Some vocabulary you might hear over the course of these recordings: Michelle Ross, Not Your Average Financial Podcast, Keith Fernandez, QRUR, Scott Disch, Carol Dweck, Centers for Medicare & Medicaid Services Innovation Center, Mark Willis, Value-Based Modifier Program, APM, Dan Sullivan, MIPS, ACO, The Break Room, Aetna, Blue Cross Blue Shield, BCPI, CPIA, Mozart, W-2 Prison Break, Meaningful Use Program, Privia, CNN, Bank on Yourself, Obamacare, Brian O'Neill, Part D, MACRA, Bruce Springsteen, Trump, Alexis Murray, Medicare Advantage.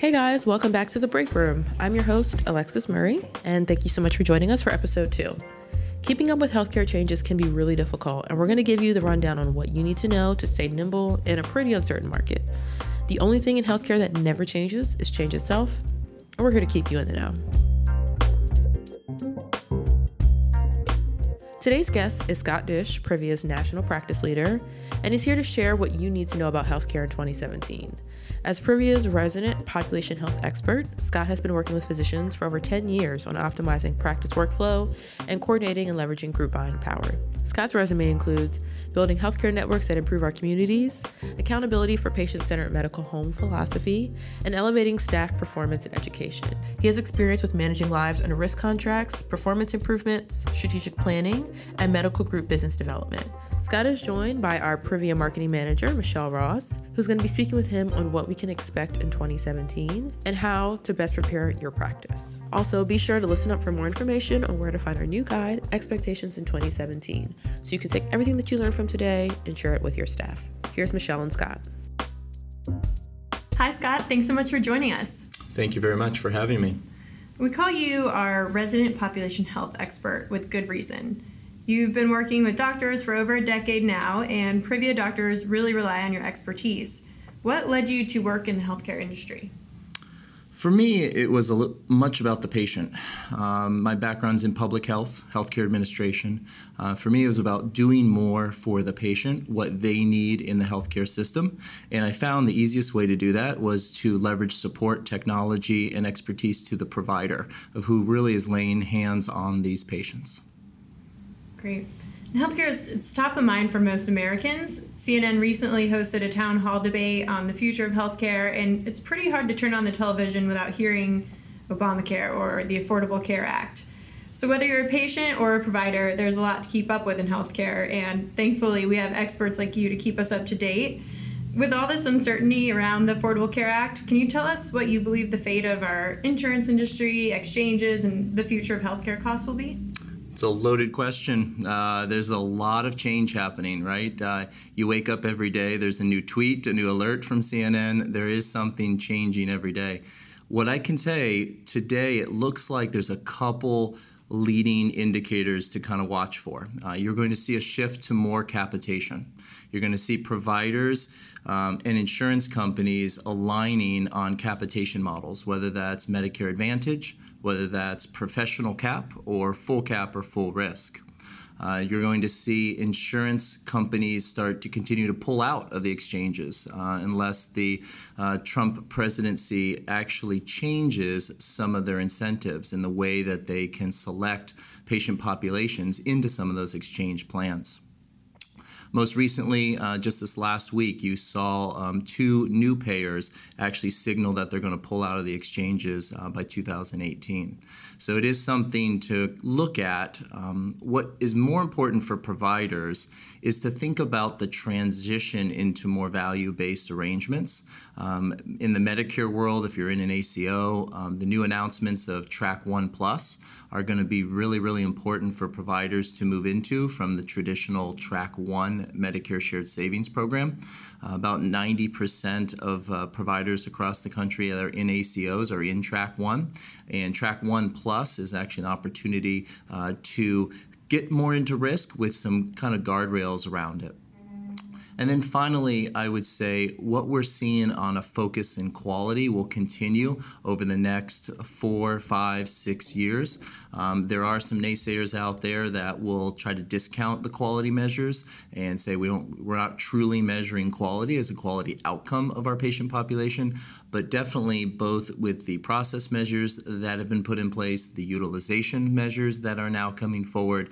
Hey guys, welcome back to The Break Room. I'm your host, Alexis Murray, and thank you so much for joining us for episode 2. Keeping up with healthcare changes can be really difficult, and we're going to give you the rundown on what you need to know to stay nimble in a pretty uncertain market. The only thing in healthcare that never changes is change itself, and we're here to keep you in the know. Today's guest is Scott Disch, Privia's national practice leader, and he's here to share what you need to know about healthcare in 2017. As Privia's resident population health expert, Scott has been working with physicians for over 10 years on optimizing practice workflow and coordinating and leveraging group buying power. Scott's resume includes building healthcare networks that improve our communities, accountability for patient-centered medical home philosophy, and elevating staff performance and education. He has experience with managing lives under risk contracts, performance improvements, strategic planning, and medical group business development. Scott is joined by our Privia marketing manager, Michelle Ross, who's going to be speaking with him on what we can expect in 2017 and how to best prepare your practice. Also, be sure to listen up for more information on where to find our new guide, Expectations in 2017, so you can take everything that you learned from today and share it with your staff. Here's Michelle and Scott. Hi, Scott. Thanks so much for joining us. Thank you very much for having me. We call you our resident population health expert with good reason. You've been working with doctors for over a decade now, and Privia doctors really rely on your expertise. What led you to work in the healthcare industry? For me, it was much about the patient. My background's in public health, healthcare administration. For me, it was about doing more for the patient, what they need in the healthcare system. And I found the easiest way to do that was to leverage support, technology, and expertise to the provider of who really is laying hands on these patients. Great. And healthcare it's top of mind for most Americans. CNN recently hosted a town hall debate on the future of healthcare, and it's pretty hard to turn on the television without hearing Obamacare or the Affordable Care Act. So whether you're a patient or a provider, there's a lot to keep up with in healthcare, and thankfully we have experts like you to keep us up to date. With all this uncertainty around the Affordable Care Act, can you tell us what you believe the fate of our insurance industry, exchanges, and the future of healthcare costs will be? It's a loaded question. There's a lot of change happening, right? You wake up every day, there's a new tweet, a new alert from CNN. There is something changing every day. What I can say today, it looks like there's a couple leading indicators to kind of watch for. You're going to see a shift to more capitation. You're going to see providers and insurance companies aligning on capitation models, whether that's Medicare Advantage, whether that's professional cap or full risk. You're going to see insurance companies start to continue to pull out of the exchanges unless the Trump presidency actually changes some of their incentives in the way that they can select patient populations into some of those exchange plans. Most recently, just this last week, you saw two new payers actually signal that they're going to pull out of the exchanges by 2018. So it is something to look at. What is more important for providers is to think about the transition into more value-based arrangements. In the Medicare world, if you're in an ACO, the new announcements of Track 1 Plus are going to be really, really important for providers to move into from the traditional Track 1 Medicare Shared Savings Program. About 90% of providers across the country that are in ACOs are in Track 1, and Track 1 Plus is actually an opportunity to get more into risk with some kind of guardrails around it. And then finally, I would say what we're seeing on a focus in quality will continue over the next 4, 5, 6 years. There are some naysayers out there that will try to discount the quality measures and say we're not truly measuring quality as a quality outcome of our patient population, but definitely both with the process measures that have been put in place, the utilization measures that are now coming forward,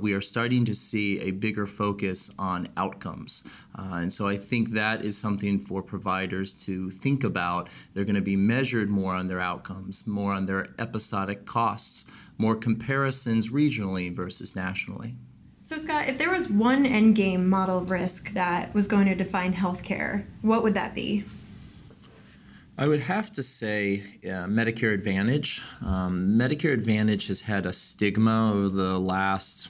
we are starting to see a bigger focus on outcomes. And so I think that is something for providers to think about. They're going to be measured more on their outcomes, more on their episodic costs, more comparisons regionally versus nationally. So Scott, if there was one endgame model of risk that was going to define healthcare, what would that be? I would have to say Medicare Advantage. Medicare Advantage has had a stigma over the last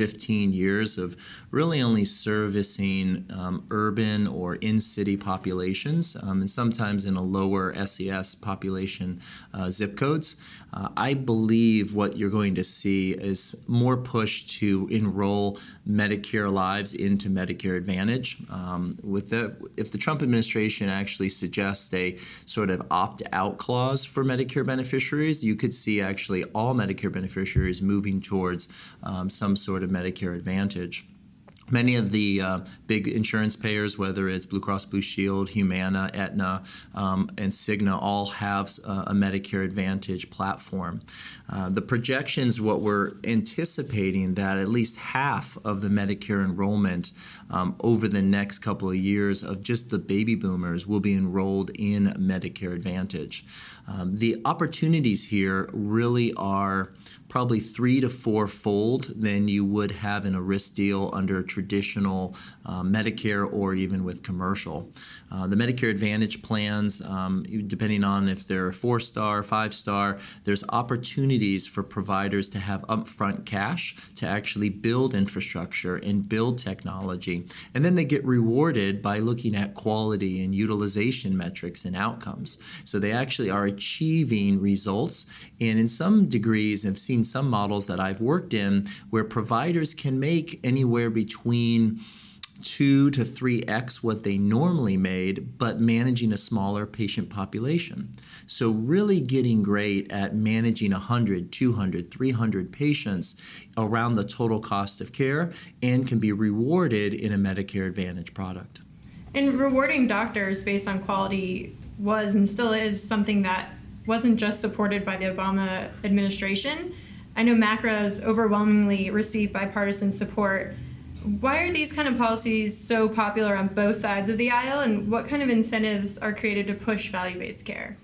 15 years of really only servicing urban or in-city populations, and sometimes in a lower SES population zip codes. I believe what you're going to see is more push to enroll Medicare lives into Medicare Advantage. If the Trump administration actually suggests a sort of opt-out clause for Medicare beneficiaries, you could see actually all Medicare beneficiaries moving towards some sort of Medicare Advantage. Many of the big insurance payers, whether it's Blue Cross Blue Shield, Humana, Aetna, and Cigna, all have a Medicare Advantage platform. The projections, what we're anticipating that at least half of the Medicare enrollment over the next couple of years of just the baby boomers will be enrolled in Medicare Advantage. The opportunities here really are probably 3 to 4-fold than you would have in a risk deal under traditional Medicare or even with commercial. The Medicare Advantage plans, depending on if they're 4-star, 5-star, there's opportunities for providers to have upfront cash to actually build infrastructure and build technology. And then they get rewarded by looking at quality and utilization metrics and outcomes. So they actually are achieving results, and in some degrees have seen some models that I've worked in where providers can make anywhere between 2 to 3x what they normally made, but managing a smaller patient population. So really getting great at managing 100, 200, 300 patients around the total cost of care, and can be rewarded in a Medicare Advantage product. And rewarding doctors based on quality was and still is something that wasn't just supported by the Obama administration. I know MACRA is overwhelmingly received bipartisan support. Why are these kind of policies so popular on both sides of the aisle, and what kind of incentives are created to push value-based care?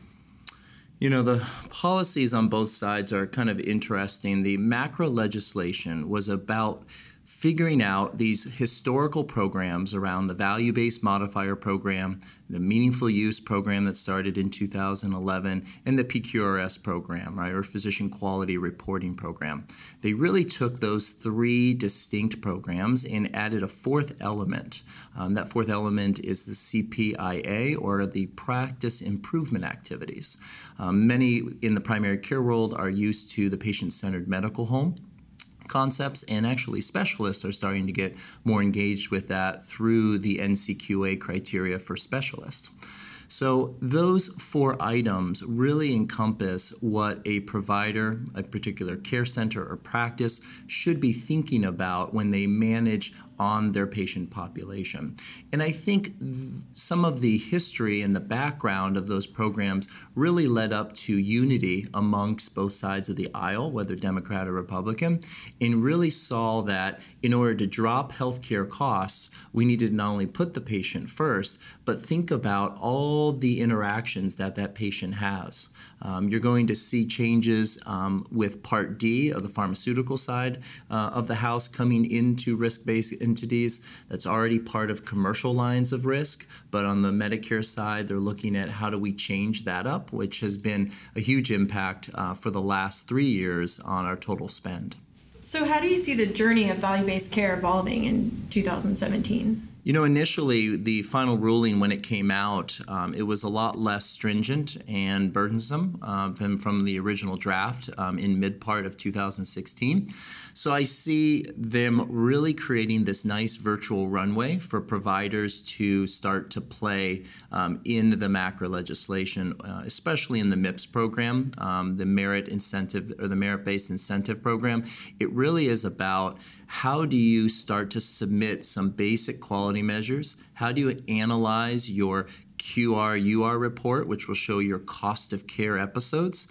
You know, the policies on both sides are kind of interesting. The MACRA legislation was about figuring out these historical programs around the Value-Based Modifier Program, the Meaningful Use Program that started in 2011, and the PQRS program, right, or Physician Quality Reporting Program. They really took those three distinct programs and added a fourth element. That fourth element is the CPIA, or the Practice Improvement Activities. Many in the primary care world are used to the patient-centered medical home concepts, and actually specialists are starting to get more engaged with that through the NCQA criteria for specialists. So those four items really encompass what a provider, a particular care center or practice, should be thinking about when they manage on their patient population. And I think some of the history and the background of those programs really led up to unity amongst both sides of the aisle, whether Democrat or Republican, and really saw that in order to drop healthcare costs, we needed not only put the patient first, but think about all the interactions that that patient has. You're going to see changes with Part D of the pharmaceutical side of the house coming into risk-based entities. That's already part of commercial lines of risk, but on the Medicare side, they're looking at how do we change that up, which has been a huge impact for the last 3 years on our total spend. So how do you see the journey of value-based care evolving in 2017? You know, initially, the final ruling when it came out, it was a lot less stringent and burdensome than from the original draft in mid-part of 2016. So I see them really creating this nice virtual runway for providers to start to play in the MACRA legislation, especially in the MIPS program, the merit incentive or the merit-based incentive program. It really is about how do you start to submit some basic quality measures? How do you analyze your QRUR report, which will show your cost of care episodes?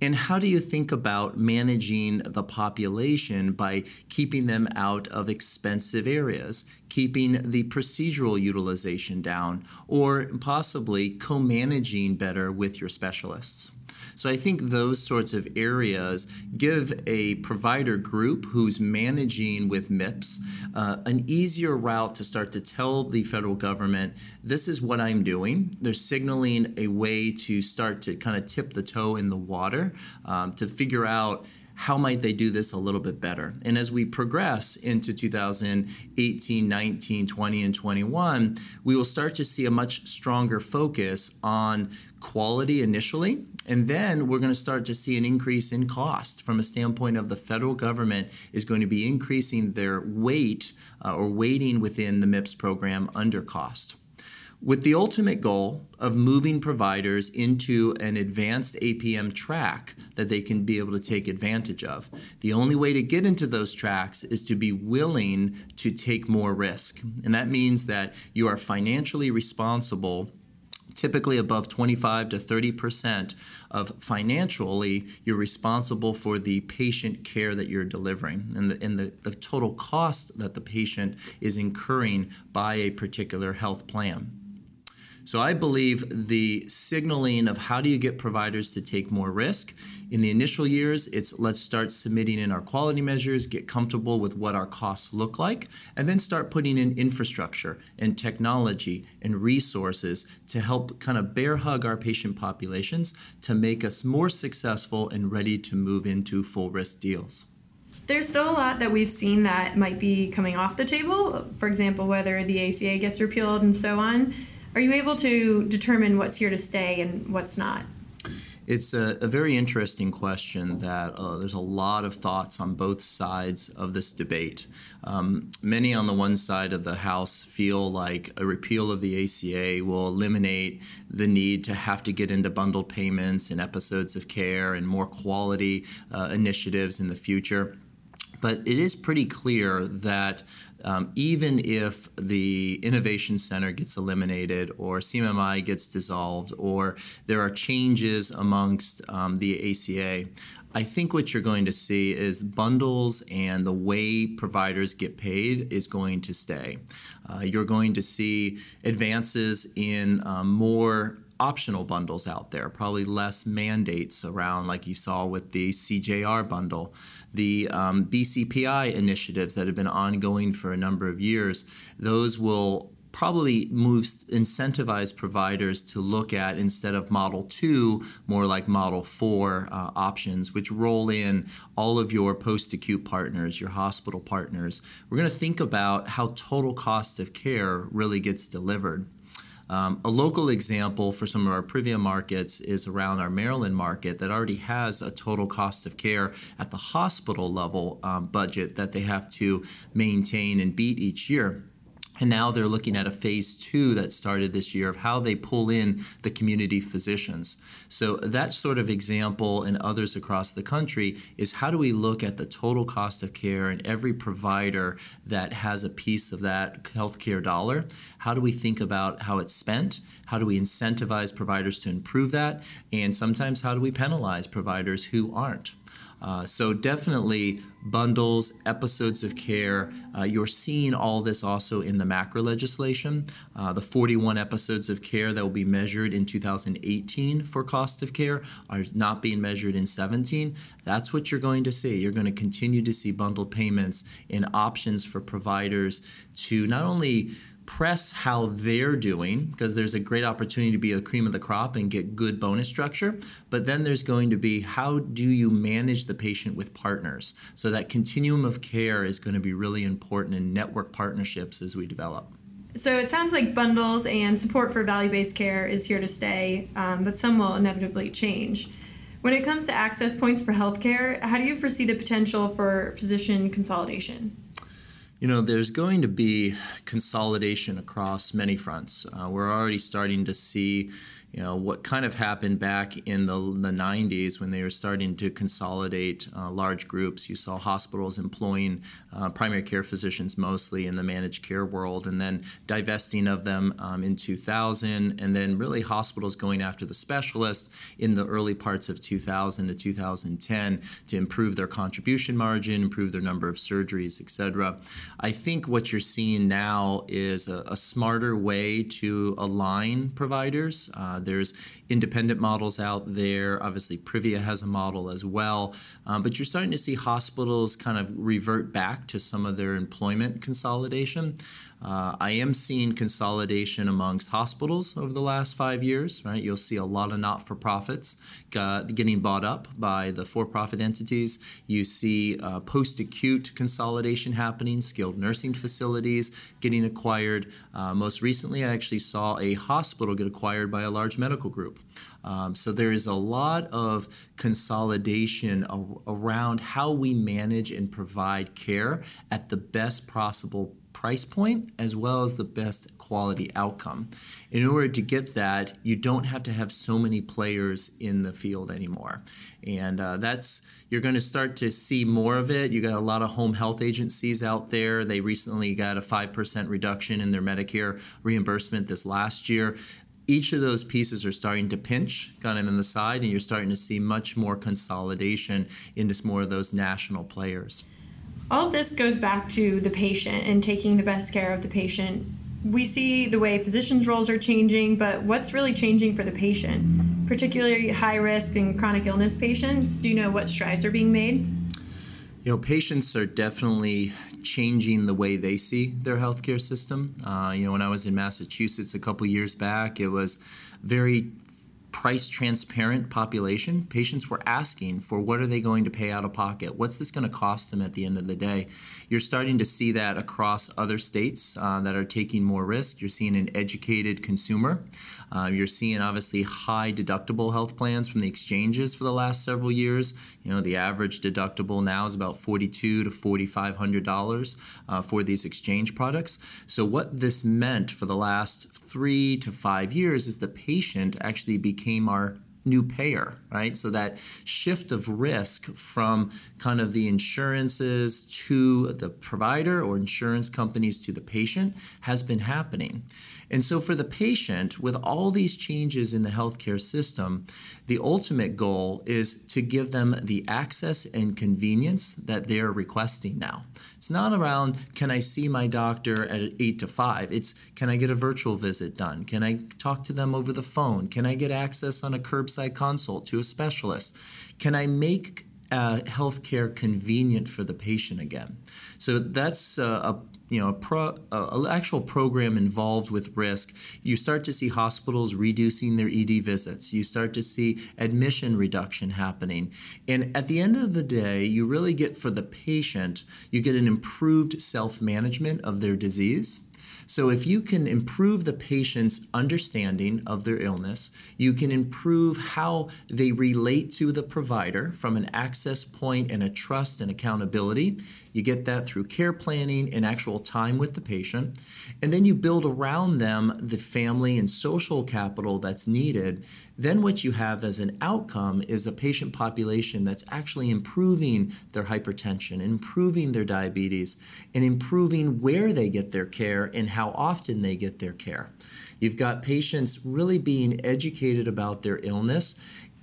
And how do you think about managing the population by keeping them out of expensive areas, keeping the procedural utilization down, or possibly co-managing better with your specialists? So I think those sorts of areas give a provider group who's managing with MIPS an easier route to start to tell the federal government, this is what I'm doing. They're signaling a way to start to kind of tip the toe in the water to figure out how might they do this a little bit better? And as we progress into 2018, 19, 20, and 21, we will start to see a much stronger focus on quality initially, and then we're going to start to see an increase in cost from a standpoint of the federal government is going to be increasing their weight or weighting within the MIPS program under cost, with the ultimate goal of moving providers into an advanced APM track that they can be able to take advantage of. The only way to get into those tracks is to be willing to take more risk. And that means that you are financially responsible, typically above 25 to 30% of financially, you're responsible for the patient care that you're delivering and the total cost that the patient is incurring by a particular health plan. So I believe the signaling of how do you get providers to take more risk in the initial years, it's let's start submitting in our quality measures, get comfortable with what our costs look like, and then start putting in infrastructure and technology and resources to help kind of bear hug our patient populations to make us more successful and ready to move into full risk deals. There's still a lot that we've seen that might be coming off the table, for example, whether the ACA gets repealed and so on. Are you able to determine what's here to stay and what's not? It's a very interesting question that there's a lot of thoughts on both sides of this debate. Many on the one side of the House feel like a repeal of the ACA will eliminate the need to have to get into bundled payments and episodes of care and more quality initiatives in the future. But it is pretty clear that even if the Innovation Center gets eliminated or CMMI gets dissolved or there are changes amongst the ACA, I think what you're going to see is bundles and the way providers get paid is going to stay. You're going to see advances in more optional bundles out there, probably less mandates around like you saw with the CJR bundle, the BCPI initiatives that have been ongoing for a number of years. Those will probably incentivize providers to look at, instead of Model 2, more like Model 4 options, which roll in all of your post-acute partners, your hospital partners. We're going to think about how total cost of care really gets delivered. A local example for some of our Privia markets is around our Maryland market that already has a total cost of care at the hospital level budget that they have to maintain and beat each year. And now they're looking at a phase 2 that started this year of how they pull in the community physicians. So that sort of example and others across the country is how do we look at the total cost of care and every provider that has a piece of that healthcare dollar? How do we think about how it's spent? How do we incentivize providers to improve that? And sometimes how do we penalize providers who aren't? So definitely bundles, episodes of care. You're seeing all this also in the MACRA legislation, the 41 episodes of care that will be measured in 2018 for cost of care are not being measured in 17. That's what you're going to see. You're going to continue to see bundled payments and options for providers to not only press how they're doing, because there's a great opportunity to be the cream of the crop and get good bonus structure, but then there's going to be how do you manage the patient with partners? So that continuum of care is going to be really important in network partnerships as we develop. So it sounds like bundles and support for value-based care is here to stay, but some will inevitably change. When it comes to access points for healthcare, how do you foresee the potential for physician consolidation? You know, there's going to be consolidation across many fronts. We're already starting to see, you know, what kind of happened back in the 90s when they were starting to consolidate large groups. You saw hospitals employing primary care physicians mostly in the managed care world and then divesting of them in 2000, and then really hospitals going after the specialists in the early parts of 2000 to 2010 to improve their contribution margin, improve their number of surgeries, et cetera. I think what you're seeing now is a smarter way to align providers. There's independent models out there. Obviously, Privia has a model as well. But you're starting to see hospitals kind of revert back to some of their employment consolidation. I am seeing consolidation amongst hospitals over the last 5 years, right? You'll see a lot of not-for-profits getting bought up by the for-profit entities. You see post-acute consolidation happening, skilled nursing facilities getting acquired. Most recently, I actually saw a hospital get acquired by a large medical group. So there is a lot of consolidation around how we manage and provide care at the best possible price point as well as the best quality outcome. In order to get that, you don't have to have so many players in the field anymore. And you're going to start to see more of it. You got a lot of home health agencies out there. They recently got a 5% reduction in their Medicare reimbursement this last year. Each of those pieces are starting to pinch kind of in the side, and you're starting to see much more consolidation into more of those national players. All of this goes back to the patient and taking the best care of the patient. We see the way physicians' roles are changing, but what's really changing for the patient, particularly high-risk and chronic illness patients? Do you know what strides are being made? You know, patients are definitely changing the way they see their healthcare system. When I was in Massachusetts a couple years back, it was very price transparent population. Patients were asking for what are they going to pay out of pocket? What's this going to cost them at the end of the day? You're starting to see that across other states that are taking more risk. You're seeing an educated consumer. You're seeing obviously high deductible health plans from the exchanges for the last several years. You know, the average deductible now is about $4,200 to $4,500 for these exchange products. So what this meant for the last 3 to 5 years is the patient actually became our new payer, right? So that shift of risk from kind of the insurances to the provider or insurance companies to the patient has been happening. And so for the patient, with all these changes in the healthcare system, the ultimate goal is to give them the access and convenience that they're requesting now. It's not around, can I see my doctor at 8 to 5? It's, can I get a virtual visit done? Can I talk to them over the phone? Can I get access on a curbside consult to a specialist? Can I make healthcare convenient for the patient again? So that's an actual program involved with risk. You start to see hospitals reducing their ED visits. You start to see admission reduction happening. And at the end of the day, you really get for the patient, you get an improved self-management of their disease. So if you can improve the patient's understanding of their illness, you can improve how they relate to the provider from an access point and a trust and accountability. You get that through care planning and actual time with the patient. And then you build around them the family and social capital that's needed. Then what you have as an outcome is a patient population that's actually improving their hypertension, improving their diabetes, and improving where they get their care and how often they get their care. You've got patients really being educated about their illness,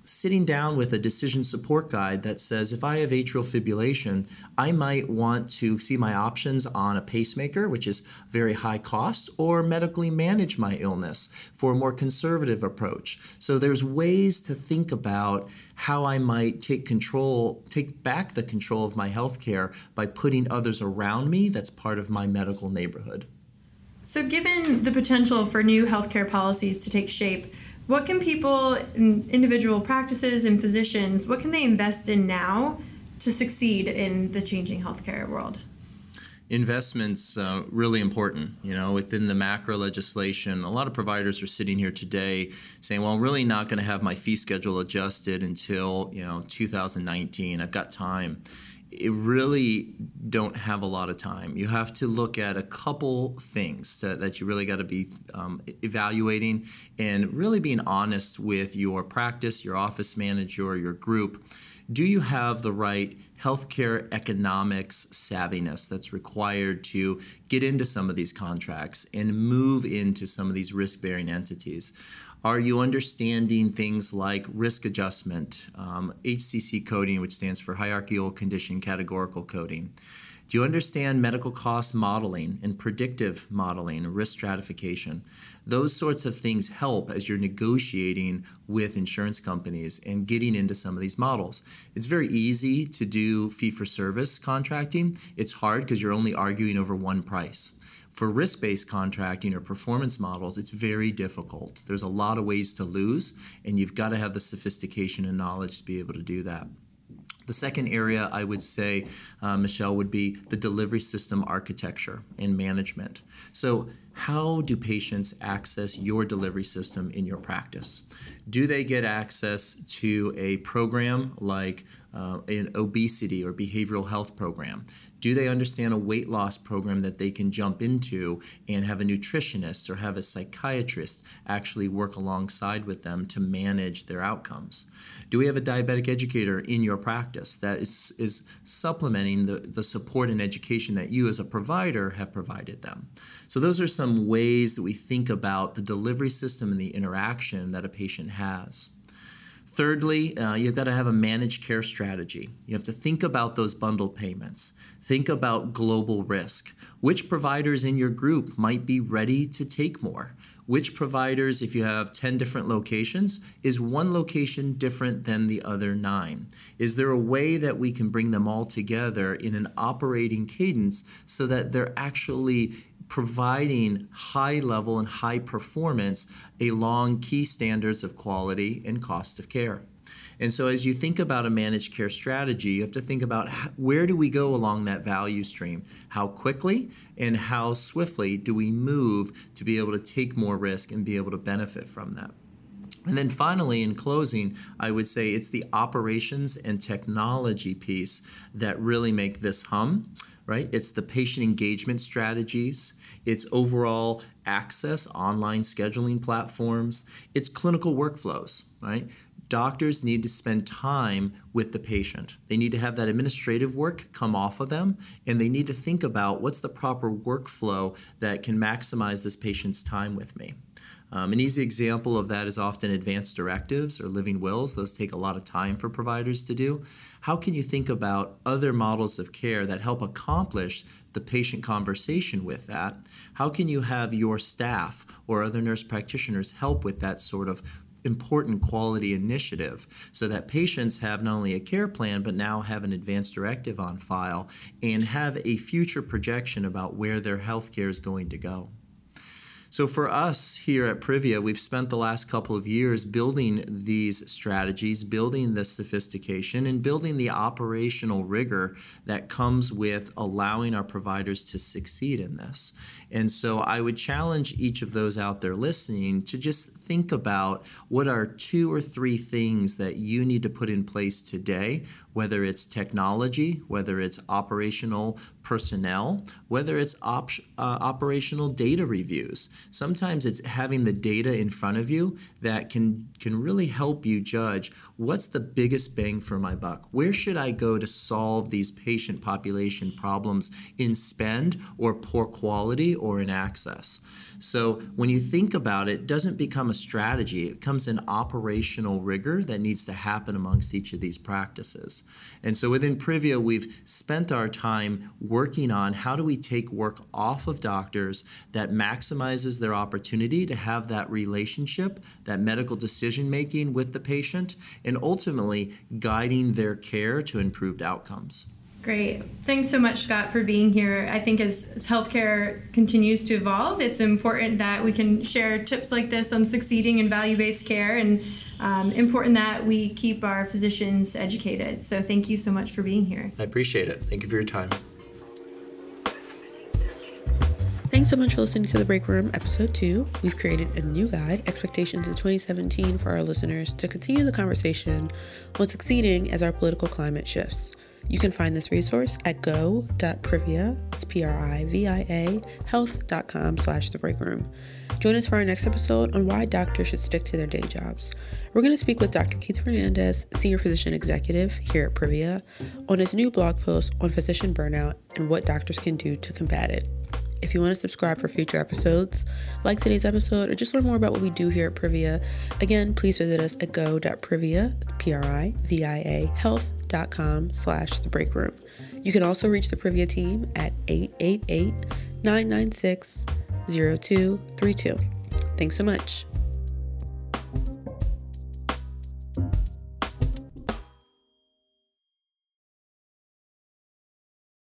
sitting down with a decision support guide that says, if I have atrial fibrillation, I might want to see my options on a pacemaker, which is very high cost, or medically manage my illness for a more conservative approach. So there's ways to think about how I might take back the control of my healthcare by putting others around me that's part of my medical neighborhood. So given the potential for new healthcare policies to take shape, what can people, individual practices and physicians, what can they invest in now to succeed in the changing healthcare world? Investments really important. You know, within the MACRA legislation, a lot of providers are sitting here today saying, well, I'm really not going to have my fee schedule adjusted until, 2019. I've got time. It really don't have a lot of time. You have to look at a couple things that you really got to be evaluating and really being honest with your practice, your office manager, your group. Do you have the right healthcare economics savviness that's required to get into some of these contracts and move into some of these risk-bearing entities? Are you understanding things like risk adjustment, HCC coding, which stands for Hierarchical Condition Categorical Coding? Do you understand medical cost modeling and predictive modeling, risk stratification? Those sorts of things help as you're negotiating with insurance companies and getting into some of these models. It's very easy to do fee-for-service contracting. It's hard because you're only arguing over one price. For risk-based contracting or performance models, it's very difficult. There's a lot of ways to lose, and you've got to have the sophistication and knowledge to be able to do that. The second area I would say, Michelle, would be the delivery system architecture and management. So how do patients access your delivery system in your practice? Do they get access to a program like an obesity or behavioral health program? Do they understand a weight loss program that they can jump into and have a nutritionist or have a psychiatrist actually work alongside with them to manage their outcomes? Do we have a diabetic educator in your practice that is supplementing the support and education that you as a provider have provided them? So those are some ways that we think about the delivery system and the interaction that a patient has. Thirdly, you've got to have a managed care strategy. You have to think about those bundled payments. Think about global risk. Which providers in your group might be ready to take more? Which providers, if you have 10 different locations, is one location different than the other 9? Is there a way that we can bring them all together in an operating cadence so that they're actually providing high level and high performance along key standards of quality and cost of care? And so as you think about a managed care strategy, you have to think about where do we go along that value stream? How quickly and how swiftly do we move to be able to take more risk and be able to benefit from that? And then finally, in closing, I would say it's the operations and technology piece that really make this hum, right? It's the patient engagement strategies. It's overall access, online scheduling platforms. It's clinical workflows, right? Doctors need to spend time with the patient. They need to have that administrative work come off of them, and they need to think about what's the proper workflow that can maximize this patient's time with me. An easy example of that is often advanced directives or living wills. Those take a lot of time for providers to do. How can you think about other models of care that help accomplish the patient conversation with that? How can you have your staff or other nurse practitioners help with that sort of important quality initiative so that patients have not only a care plan, but now have an advanced directive on file and have a future projection about where their healthcare is going to go? So for us here at Privia, we've spent the last couple of years building these strategies, building this sophistication, and building the operational rigor that comes with allowing our providers to succeed in this. And so I would challenge each of those out there listening to just think about what are 2 or 3 things that you need to put in place today, whether it's technology, whether it's operational personnel, whether it's operational data reviews. Sometimes it's having the data in front of you that can really help you judge what's the biggest bang for my buck. Where should I go to solve these patient population problems in spend or poor quality or in access? So when you think about it, it doesn't become a strategy. It becomes an operational rigor that needs to happen amongst each of these practices. And so within Privia, we've spent our time working on how do we take work off of doctors that maximizes their opportunity to have that relationship, that medical decision making with the patient, and ultimately guiding their care to improved outcomes. Great. Thanks so much, Scott, for being here. I think as healthcare continues to evolve, it's important that we can share tips like this on succeeding in value-based care, and important that we keep our physicians educated. So thank you so much for being here. I appreciate it. Thank you for your time. Thanks so much for listening to The Break Room, Episode 2. We've created a new guide, Expectations in 2017, for our listeners to continue the conversation on succeeding as our political climate shifts. You can find this resource at go.privia, it's Privia, health.com/thebreakroom. Join us for our next episode on why doctors should stick to their day jobs. We're going to speak with Dr. Keith Fernandez, Senior Physician Executive here at Privia, on his new blog post on physician burnout and what doctors can do to combat it. If you want to subscribe for future episodes, like today's episode, or just learn more about what we do here at Privia, again, please visit us at go.privia, Privia, health.com/thebreakroom. You can also reach the Privia team at 888-996-0232. Thanks so much.